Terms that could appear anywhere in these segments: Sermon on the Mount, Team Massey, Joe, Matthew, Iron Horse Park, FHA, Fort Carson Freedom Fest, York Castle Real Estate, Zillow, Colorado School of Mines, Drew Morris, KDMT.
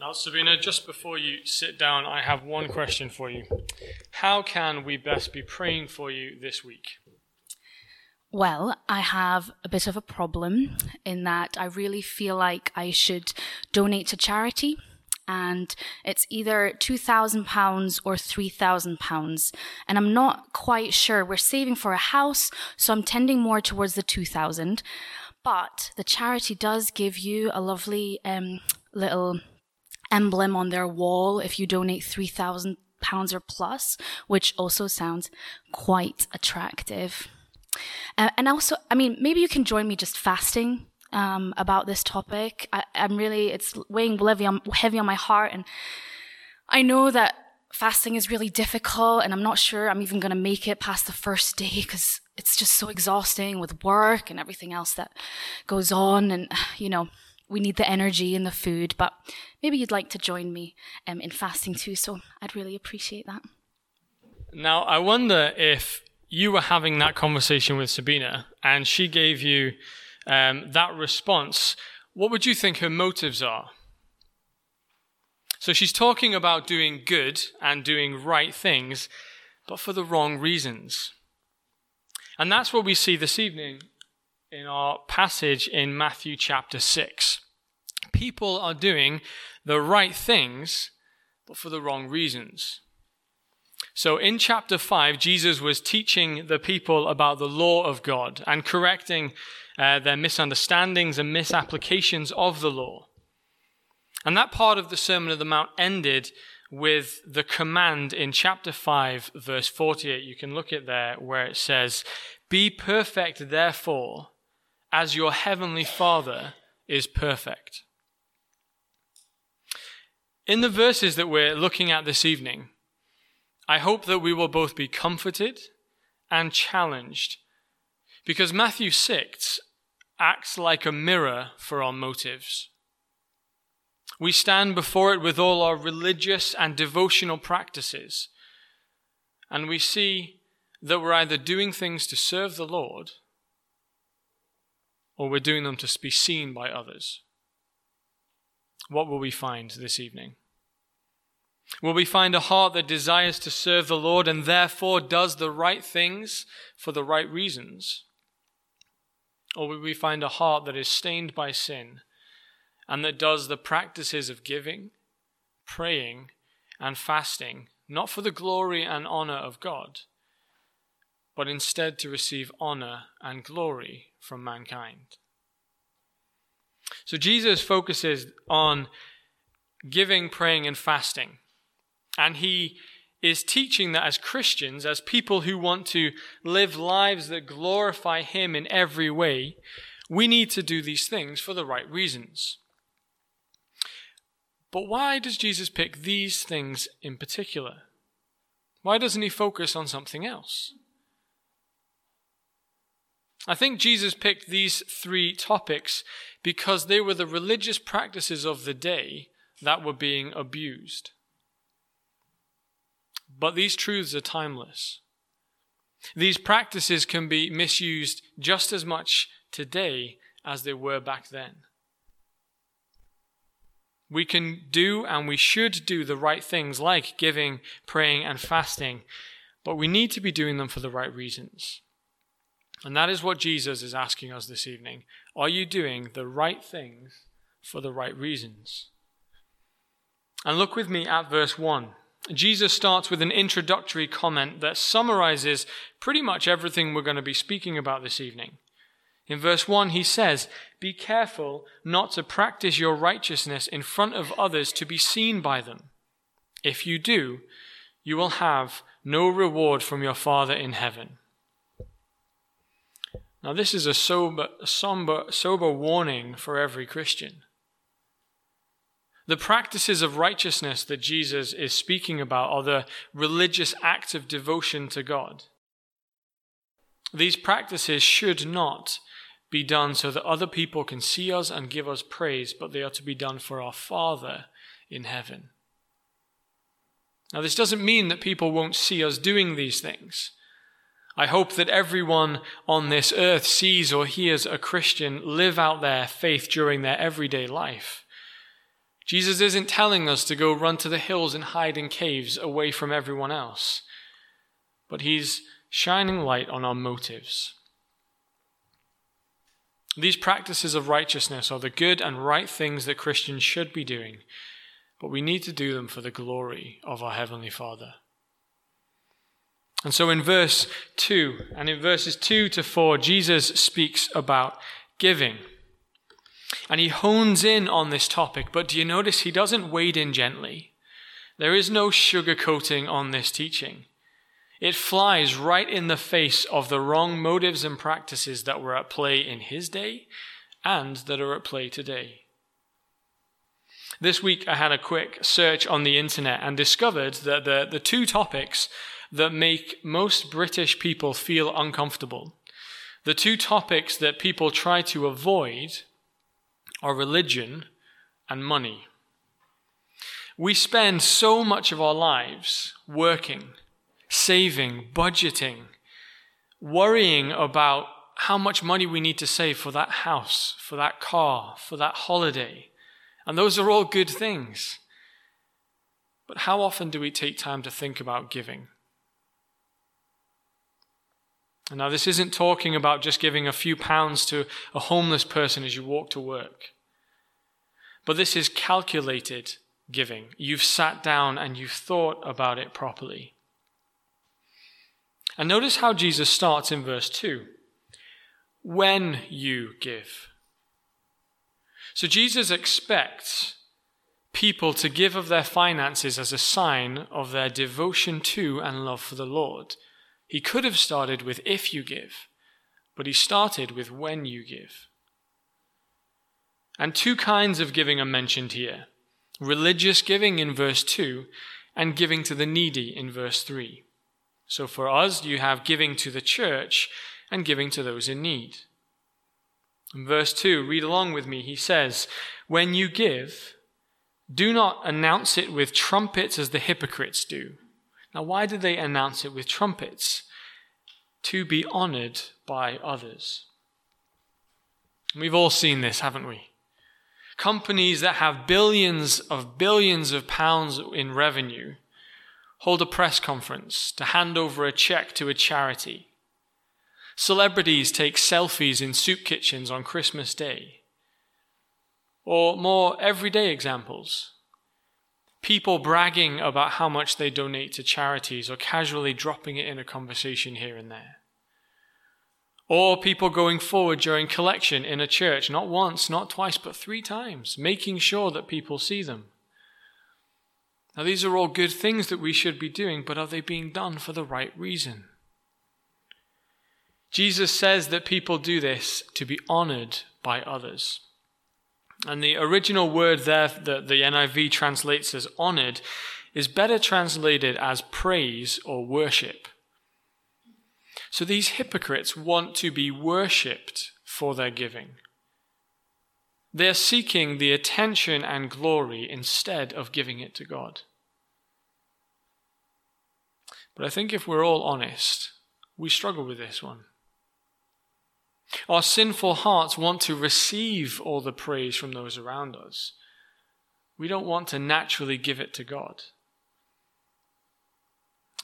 Now, Sabina, just before you sit down, I have one question for you. How can we best be praying for you this week? Well, I have a bit of a problem in that I really feel like I should donate to charity, and it's either £2,000 or £3,000, and I'm not quite sure. We're saving for a house, so I'm tending more towards the £2,000, but the charity does give you a lovely little emblem on their wall if you donate £3,000 or plus, which also sounds quite attractive. And also, I mean, maybe you can join me just fasting about this topic. It's weighing heavy on my heart. And I know that fasting is really difficult, and I'm not sure I'm even going to make it past the first day because it's just so exhausting with work and everything else that goes on. And, you know, we need the energy and the food, but maybe you'd like to join me in fasting too. So I'd really appreciate that. Now, I wonder if you were having that conversation with Sabina and she gave you that response, what would you think her motives are? So she's talking about doing good and doing right things, but for the wrong reasons. And that's what we see this evening in our passage in Matthew chapter 6. People are doing the right things, but for the wrong reasons. So in chapter 5, Jesus was teaching the people about the law of God and correcting their misunderstandings and misapplications of the law. And that part of the Sermon on the Mount ended with the command in chapter 5, verse 48. You can look at there where it says, "Be perfect, therefore, as your heavenly Father is perfect." In the verses that we're looking at this evening, I hope that we will both be comforted and challenged, because Matthew 6 acts like a mirror for our motives. We stand before it with all our religious and devotional practices, and we see that we're either doing things to serve the Lord or we're doing them to be seen by others. What will we find this evening? Will we find a heart that desires to serve the Lord and therefore does the right things for the right reasons? Or will we find a heart that is stained by sin and that does the practices of giving, praying, and fasting, not for the glory and honor of God, but instead to receive honor and glory from mankind? So Jesus focuses on giving, praying, and fasting. And he is teaching that as Christians, as people who want to live lives that glorify him in every way, we need to do these things for the right reasons. But why does Jesus pick these things in particular? Why doesn't he focus on something else? I think Jesus picked these three topics because they were the religious practices of the day that were being abused. But these truths are timeless. These practices can be misused just as much today as they were back then. We can do and we should do the right things like giving, praying, and fasting, but we need to be doing them for the right reasons. And that is what Jesus is asking us this evening. Are you doing the right things for the right reasons? And look with me at verse 1. Jesus starts with an introductory comment that summarizes pretty much everything we're going to be speaking about this evening. In verse 1, he says, "Be careful not to practice your righteousness in front of others to be seen by them. If you do, you will have no reward from your Father in heaven." Now, this is a sober warning for every Christian. The practices of righteousness that Jesus is speaking about are the religious acts of devotion to God. These practices should not be done so that other people can see us and give us praise, but they are to be done for our Father in heaven. Now, this doesn't mean that people won't see us doing these things. I hope that everyone on this earth sees or hears a Christian live out their faith during their everyday life. Jesus isn't telling us to go run to the hills and hide in caves away from everyone else, but he's shining light on our motives. These practices of righteousness are the good and right things that Christians should be doing, but we need to do them for the glory of our Heavenly Father. And so in verse 2, and in verses 2 to 4, Jesus speaks about giving. And he hones in on this topic, but do you notice he doesn't wade in gently? There is no sugarcoating on this teaching. It flies right in the face of the wrong motives and practices that were at play in his day and that are at play today. This week I had a quick search on the internet and discovered that the two topics that make most British people feel uncomfortable, the two topics that people try to avoid, are religion and money. We spend so much of our lives working, saving, budgeting, worrying about how much money we need to save for that house, for that car, for that holiday. And those are all good things. But how often do we take time to think about giving? And now, this isn't talking about just giving a few pounds to a homeless person as you walk to work. But this is calculated giving. You've sat down and you've thought about it properly. And notice how Jesus starts in verse 2. When you give. So Jesus expects people to give of their finances as a sign of their devotion to and love for the Lord. He could have started with if you give, but he started with when you give. And two kinds of giving are mentioned here. Religious giving in verse 2 and giving to the needy in verse 3. So for us, you have giving to the church and giving to those in need. In verse 2, read along with me, he says, "When you give, do not announce it with trumpets as the hypocrites do." Now, why did they announce it with trumpets? To be honored by others. We've all seen this, haven't we? Companies that have billions of pounds in revenue hold a press conference to hand over a check to a charity. Celebrities take selfies in soup kitchens on Christmas Day. Or more everyday examples. People bragging about how much they donate to charities or casually dropping it in a conversation here and there. Or people going forward during collection in a church, not once, not twice, but 3 times, making sure that people see them. Now, these are all good things that we should be doing, but are they being done for the right reason? Jesus says that people do this to be honored by others. And the original word there that the NIV translates as honored is better translated as praise or worship. So these hypocrites want to be worshipped for their giving. They're seeking the attention and glory instead of giving it to God. But I think if we're all honest, we struggle with this one. Our sinful hearts want to receive all the praise from those around us. We don't want to naturally give it to God.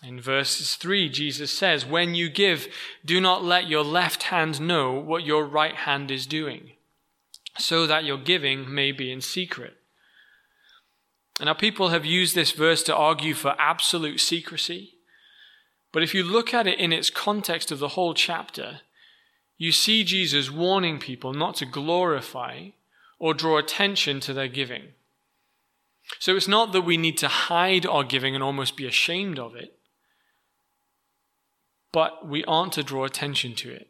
In verses 3, Jesus says, "When you give, do not let your left hand know what your right hand is doing, so that your giving may be in secret." And now people have used this verse to argue for absolute secrecy. But if you look at it in its context of the whole chapter, you see Jesus warning people not to glorify or draw attention to their giving. So it's not that we need to hide our giving and almost be ashamed of it, but we aren't to draw attention to it.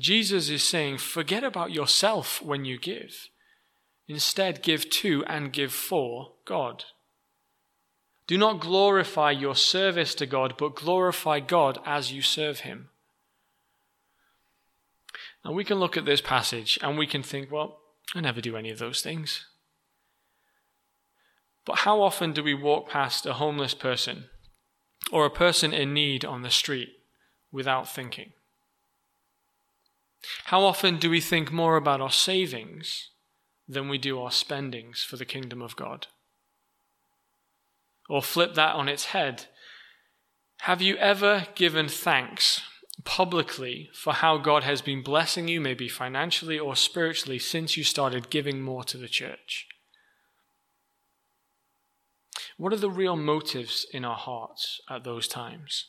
Jesus is saying, forget about yourself when you give. Instead, give to and give for God. Do not glorify your service to God, but glorify God as you serve him. Now, we can look at this passage and we can think, well, I never do any of those things. But how often do we walk past a homeless person or a person in need on the street without thinking? How often do we think more about our savings than we do our spendings for the kingdom of God. Or flip that on its head. Have you ever given thanks publicly for how God has been blessing you, maybe financially or spiritually, since you started giving more to the church? What are the real motives in our hearts at those times?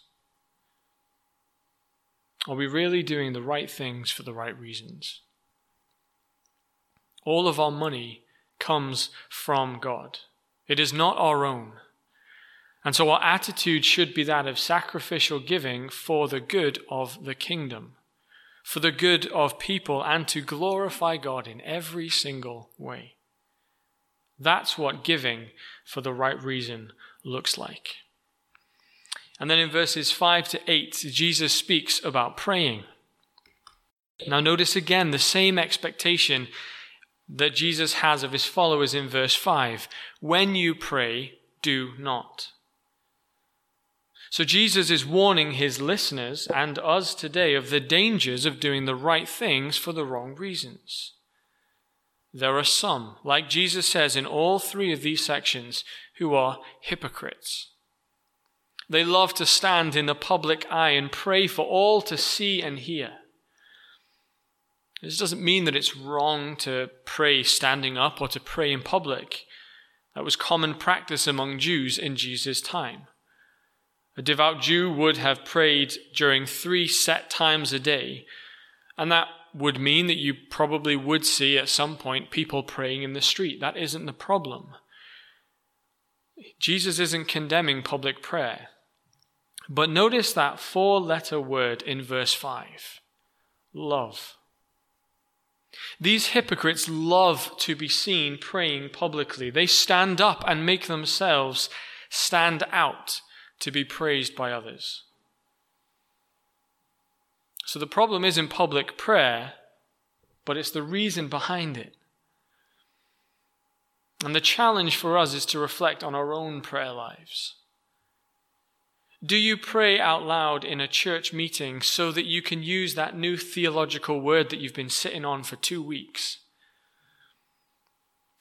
Are we really doing the right things for the right reasons? All of our money comes from God. It is not our own. And so our attitude should be that of sacrificial giving for the good of the kingdom, for the good of people, and to glorify God in every single way. That's what giving for the right reason looks like. And then in verses 5 to 8, Jesus speaks about praying. Now notice again the same expectation that Jesus has of his followers in verse 5. When you pray, do not. So Jesus is warning his listeners and us today of the dangers of doing the right things for the wrong reasons. There are some, like Jesus says in all three of these sections, who are hypocrites. They love to stand in the public eye and pray for all to see and hear. This doesn't mean that it's wrong to pray standing up or to pray in public. That was common practice among Jews in Jesus' time. A devout Jew would have prayed during 3 set times a day, and that would mean that you probably would see at some point people praying in the street. That isn't the problem. Jesus isn't condemning public prayer. But notice that 4-letter word in verse 5, love. These hypocrites love to be seen praying publicly. They stand up and make themselves stand out to be praised by others. So the problem isn't public prayer, but it's the reason behind it. And the challenge for us is to reflect on our own prayer lives. Do you pray out loud in a church meeting so that you can use that new theological word that you've been sitting on for 2 weeks?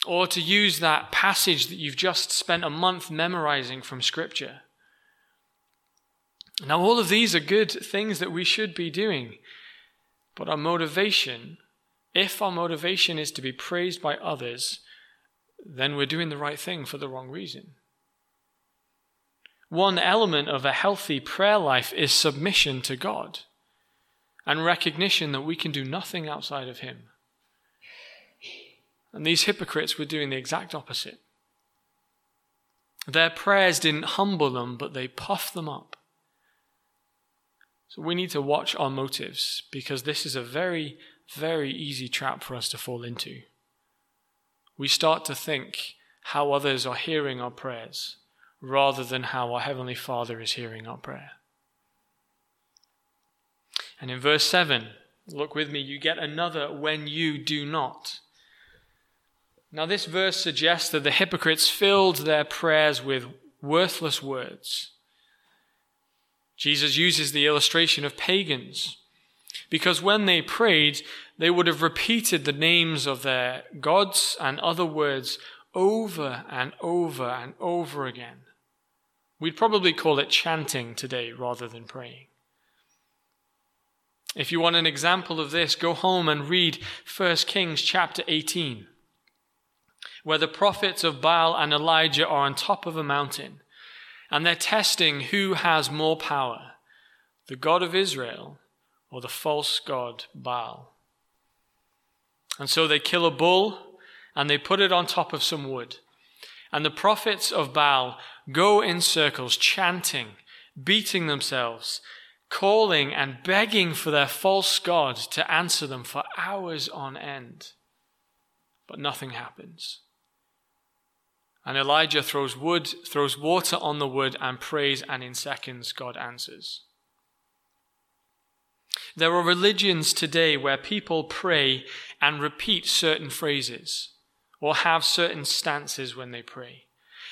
Or to use that passage that you've just spent a month memorizing from Scripture? Now, all of these are good things that we should be doing, but our motivation, if our motivation is to be praised by others, then we're doing the right thing for the wrong reason. One element of a healthy prayer life is submission to God and recognition that we can do nothing outside of Him. And these hypocrites were doing the exact opposite. Their prayers didn't humble them, but they puffed them up. So we need to watch our motives, because this is a very, very easy trap for us to fall into. We start to think how others are hearing our prayers rather than how our Heavenly Father is hearing our prayer. And in verse 7, look with me, you get another when you do not. Now this verse suggests that the hypocrites filled their prayers with worthless words. Jesus uses the illustration of pagans, because when they prayed, they would have repeated the names of their gods and other words over and over and over again. We'd probably call it chanting today rather than praying. If you want an example of this, go home and read 1 Kings chapter 18, where the prophets of Baal and Elijah are on top of a mountain. And they're testing who has more power, the God of Israel or the false god Baal. And so they kill a bull and they put it on top of some wood. And the prophets of Baal go in circles chanting, beating themselves, calling and begging for their false god to answer them for hours on end. But nothing happens. And Elijah throws water on the wood and prays, and in seconds God answers. There are religions today where people pray and repeat certain phrases or have certain stances when they pray.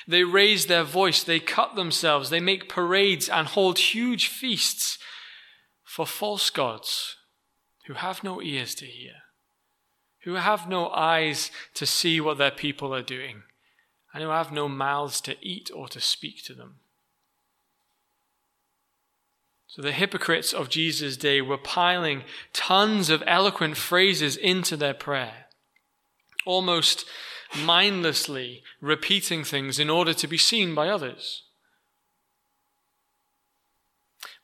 They raise their voice, they cut themselves, they make parades and hold huge feasts for false gods who have no ears to hear, who have no eyes to see what their people are doing, and who have no mouths to eat or to speak to them. So the hypocrites of Jesus' day were piling tons of eloquent phrases into their prayer, almost mindlessly repeating things in order to be seen by others.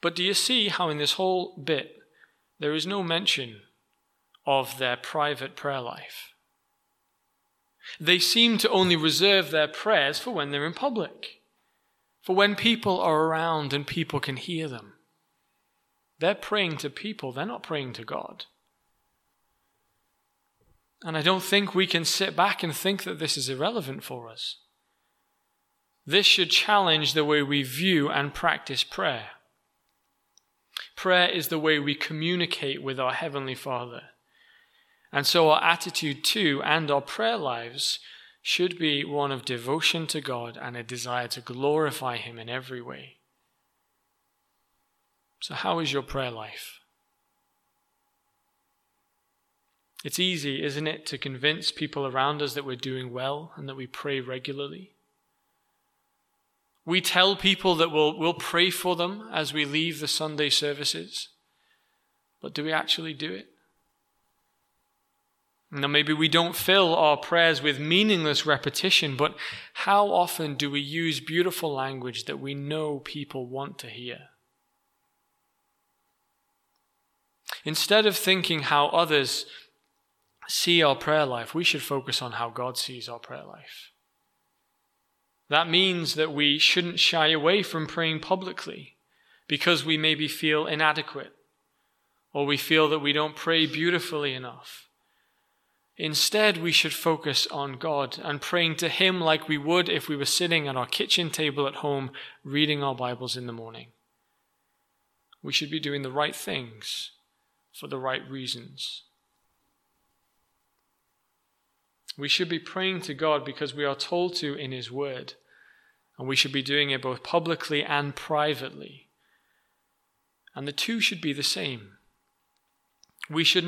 But do you see how in this whole bit there is no mention of their private prayer life? They seem to only reserve their prayers for when they're in public, for when people are around and people can hear them. They're praying to people, they're not praying to God. And I don't think we can sit back and think that this is irrelevant for us. This should challenge the way we view and practice prayer. Prayer is the way we communicate with our Heavenly Father. And so our attitude to and our prayer lives should be one of devotion to God and a desire to glorify Him in every way. So how is your prayer life? It's easy, isn't it, to convince people around us that we're doing well and that we pray regularly. We tell people that we'll pray for them as we leave the Sunday services. But do we actually do it? Now, maybe we don't fill our prayers with meaningless repetition, but how often do we use beautiful language that we know people want to hear? Instead of thinking how others see our prayer life, we should focus on how God sees our prayer life. That means that we shouldn't shy away from praying publicly because we maybe feel inadequate or we feel that we don't pray beautifully enough. Instead, we should focus on God and praying to Him like we would if we were sitting at our kitchen table at home reading our Bibles in the morning. We should be doing the right things for the right reasons. We should be praying to God because we are told to in His Word, and we should be doing it both publicly and privately. And the two should be the same. We should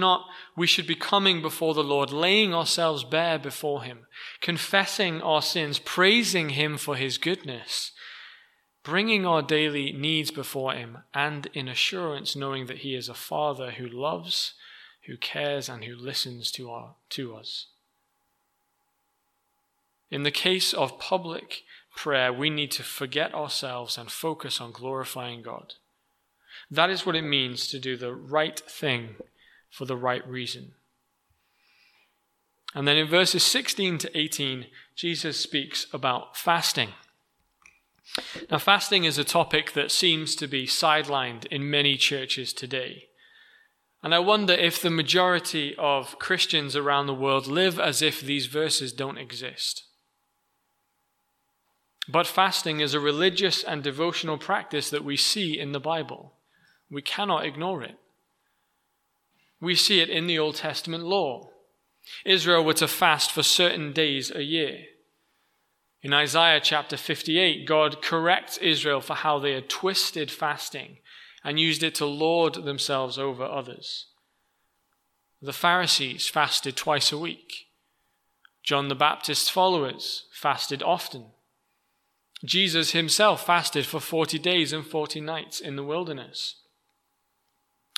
be coming before the Lord, laying ourselves bare before Him, confessing our sins, praising Him for His goodness, bringing our daily needs before Him, and in assurance knowing that He is a Father who loves, who cares, and who listens to us. In the case of public prayer, we need to forget ourselves and focus on glorifying God. That is what it means to do the right thing for the right reason. And then in verses 16 to 18, Jesus speaks about fasting. Now, fasting is a topic that seems to be sidelined in many churches today. And I wonder if the majority of Christians around the world live as if these verses don't exist. But fasting is a religious and devotional practice that we see in the Bible. We cannot ignore it. We see it in the Old Testament law. Israel were to fast for certain days a year. In Isaiah chapter 58, God corrects Israel for how they had twisted fasting and used it to lord themselves over others. The Pharisees fasted twice a week. John the Baptist's followers fasted often. Jesus himself fasted for 40 days and 40 nights in the wilderness.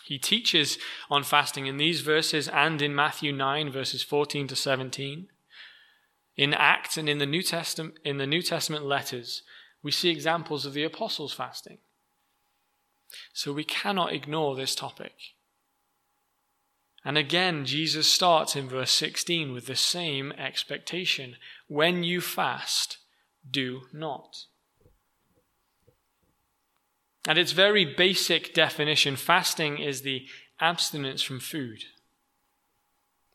He teaches on fasting in these verses and in Matthew 9, verses 14 to 17. In Acts and in the New Testament letters, we see examples of the apostles fasting. So we cannot ignore this topic. And again, Jesus starts in verse 16 with the same expectation. When you fast, do not. At its very basic definition, fasting is the abstinence from food.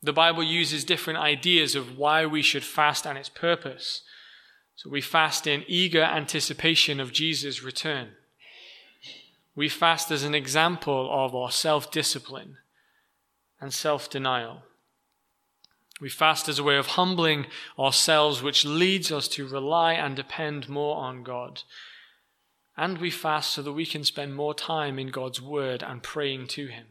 The Bible uses different ideas of why we should fast and its purpose. So we fast in eager anticipation of Jesus' return. We fast as an example of our self-discipline and self-denial. We fast as a way of humbling ourselves, which leads us to rely and depend more on God. And we fast so that we can spend more time in God's Word and praying to Him.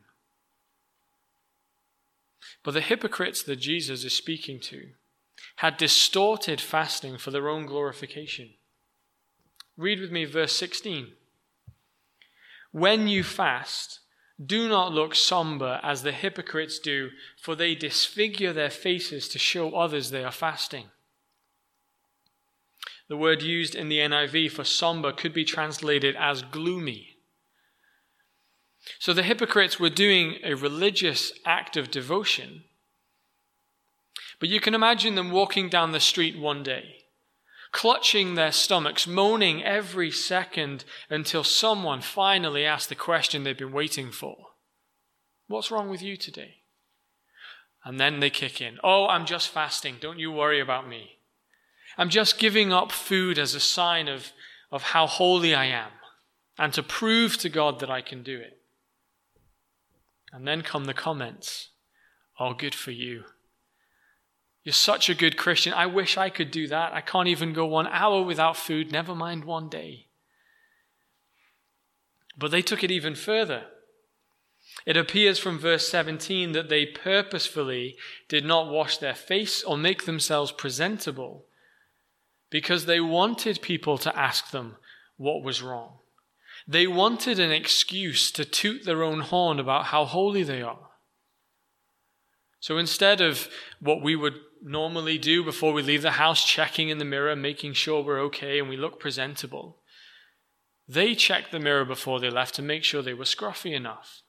But the hypocrites that Jesus is speaking to had distorted fasting for their own glorification. Read with me verse 16. When you fast, do not look somber as the hypocrites do, for they disfigure their faces to show others they are fasting. The word used in the NIV for somber could be translated as gloomy. So the hypocrites were doing a religious act of devotion. But you can imagine them walking down the street one day, clutching their stomachs, moaning every second until someone finally asks the question they've been waiting for. What's wrong with you today? And then they kick in. Oh, I'm just fasting. Don't you worry about me. I'm just giving up food as a sign of how holy I am, and to prove to God that I can do it. And then come the comments. Oh, good for you. You're such a good Christian. I wish I could do that. I can't even go 1 hour without food, never mind one day. But they took it even further. It appears from verse 17 that they purposefully did not wash their face or make themselves presentable because they wanted people to ask them what was wrong. They wanted an excuse to toot their own horn about how holy they are. So instead of what we would normally do before we leave the house, checking in the mirror, making sure we're okay and we look presentable, they checked the mirror before they left to make sure they were scruffy enough.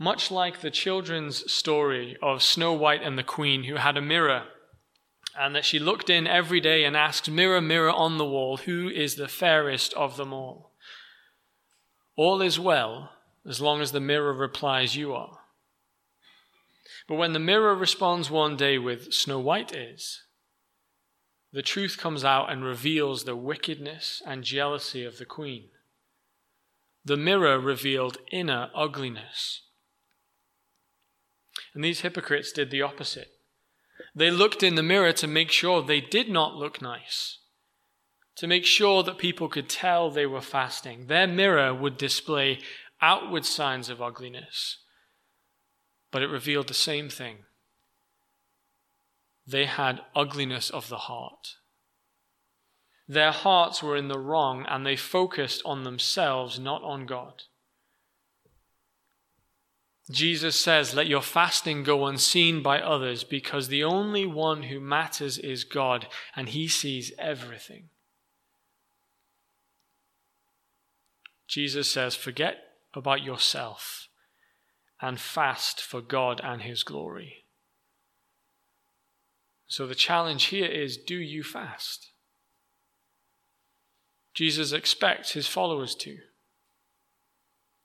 Much like the children's story of Snow White and the Queen, who had a mirror, and that she looked in every day and asked, "Mirror, mirror on the wall, who is the fairest of them all?" All is well, as long as the mirror replies, "You are." But when the mirror responds one day with, "Snow White is," the truth comes out and reveals the wickedness and jealousy of the Queen. The mirror revealed inner ugliness. And these hypocrites did the opposite. They looked in the mirror to make sure they did not look nice, to make sure that people could tell they were fasting. Their mirror would display outward signs of ugliness, but it revealed the same thing. They had ugliness of the heart. Their hearts were in the wrong, and they focused on themselves, not on God. Jesus says, "Let your fasting go unseen by others, because the only one who matters is God, and he sees everything." Jesus says, "Forget about yourself and fast for God and his glory." So the challenge here is, do you fast? Jesus expects his followers to.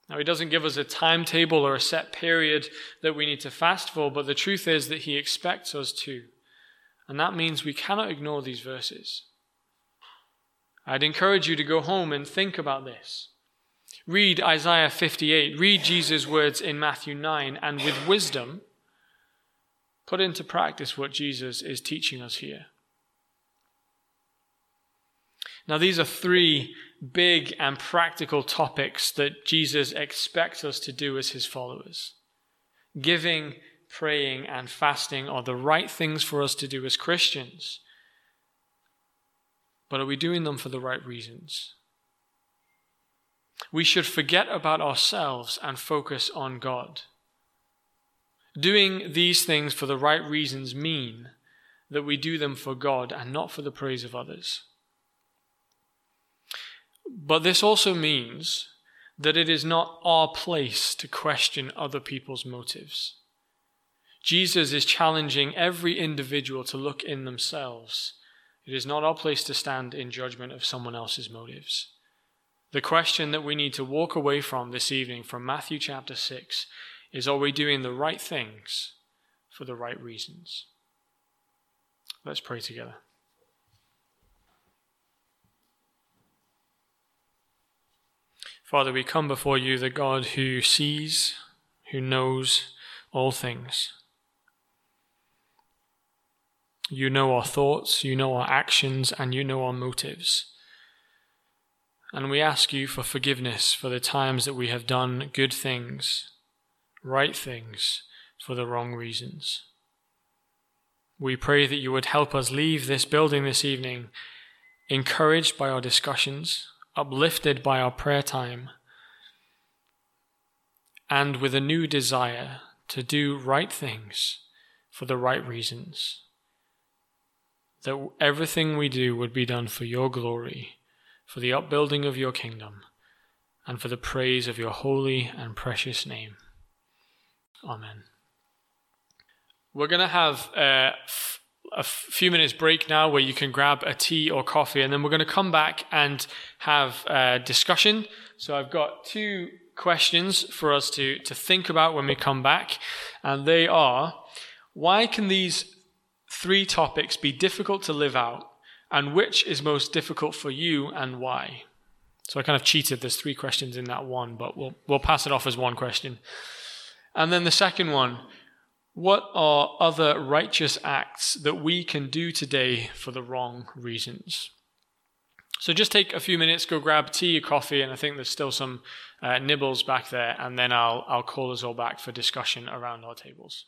Now, he doesn't give us a timetable or a set period that we need to fast for, but the truth is that he expects us to. And that means we cannot ignore these verses. I'd encourage you to go home and think about this. Read Isaiah 58, read Jesus' words in Matthew 9, and with wisdom, put into practice what Jesus is teaching us here. Now, these are three big and practical topics that Jesus expects us to do as his followers. Giving, praying, and fasting are the right things for us to do as Christians. But are we doing them for the right reasons? We should forget about ourselves and focus on God. Doing these things for the right reasons mean that we do them for God and not for the praise of others. But this also means that it is not our place to question other people's motives. Jesus is challenging every individual to look in themselves. It is not our place to stand in judgment of someone else's motives. The question that we need to walk away from this evening from Matthew chapter 6 is, are we doing the right things for the right reasons? Let's pray together. Father, we come before you, the God who sees, who knows all things. You know our thoughts, you know our actions, and you know our motives. And we ask you for forgiveness for the times that we have done good things, right things for the wrong reasons. We pray that you would help us leave this building this evening, encouraged by our discussions, uplifted by our prayer time, and with a new desire to do right things for the right reasons. That everything we do would be done for your glory, for the upbuilding of your kingdom, and for the praise of your holy and precious name. Amen. We're going to have a few minutes break now where you can grab a tea or coffee, and then we're going to come back and have a discussion. So I've got two questions for us to think about when we come back, and they are, why can these three topics be difficult to live out, and which is most difficult for you and why? So I kind of cheated. There's three questions in that one, but we'll pass it off as one question. And then the second one, what are other righteous acts that we can do today for the wrong reasons? So just take a few minutes, go grab tea or coffee, and I think there's still some nibbles back there, and then I'll call us all back for discussion around our tables.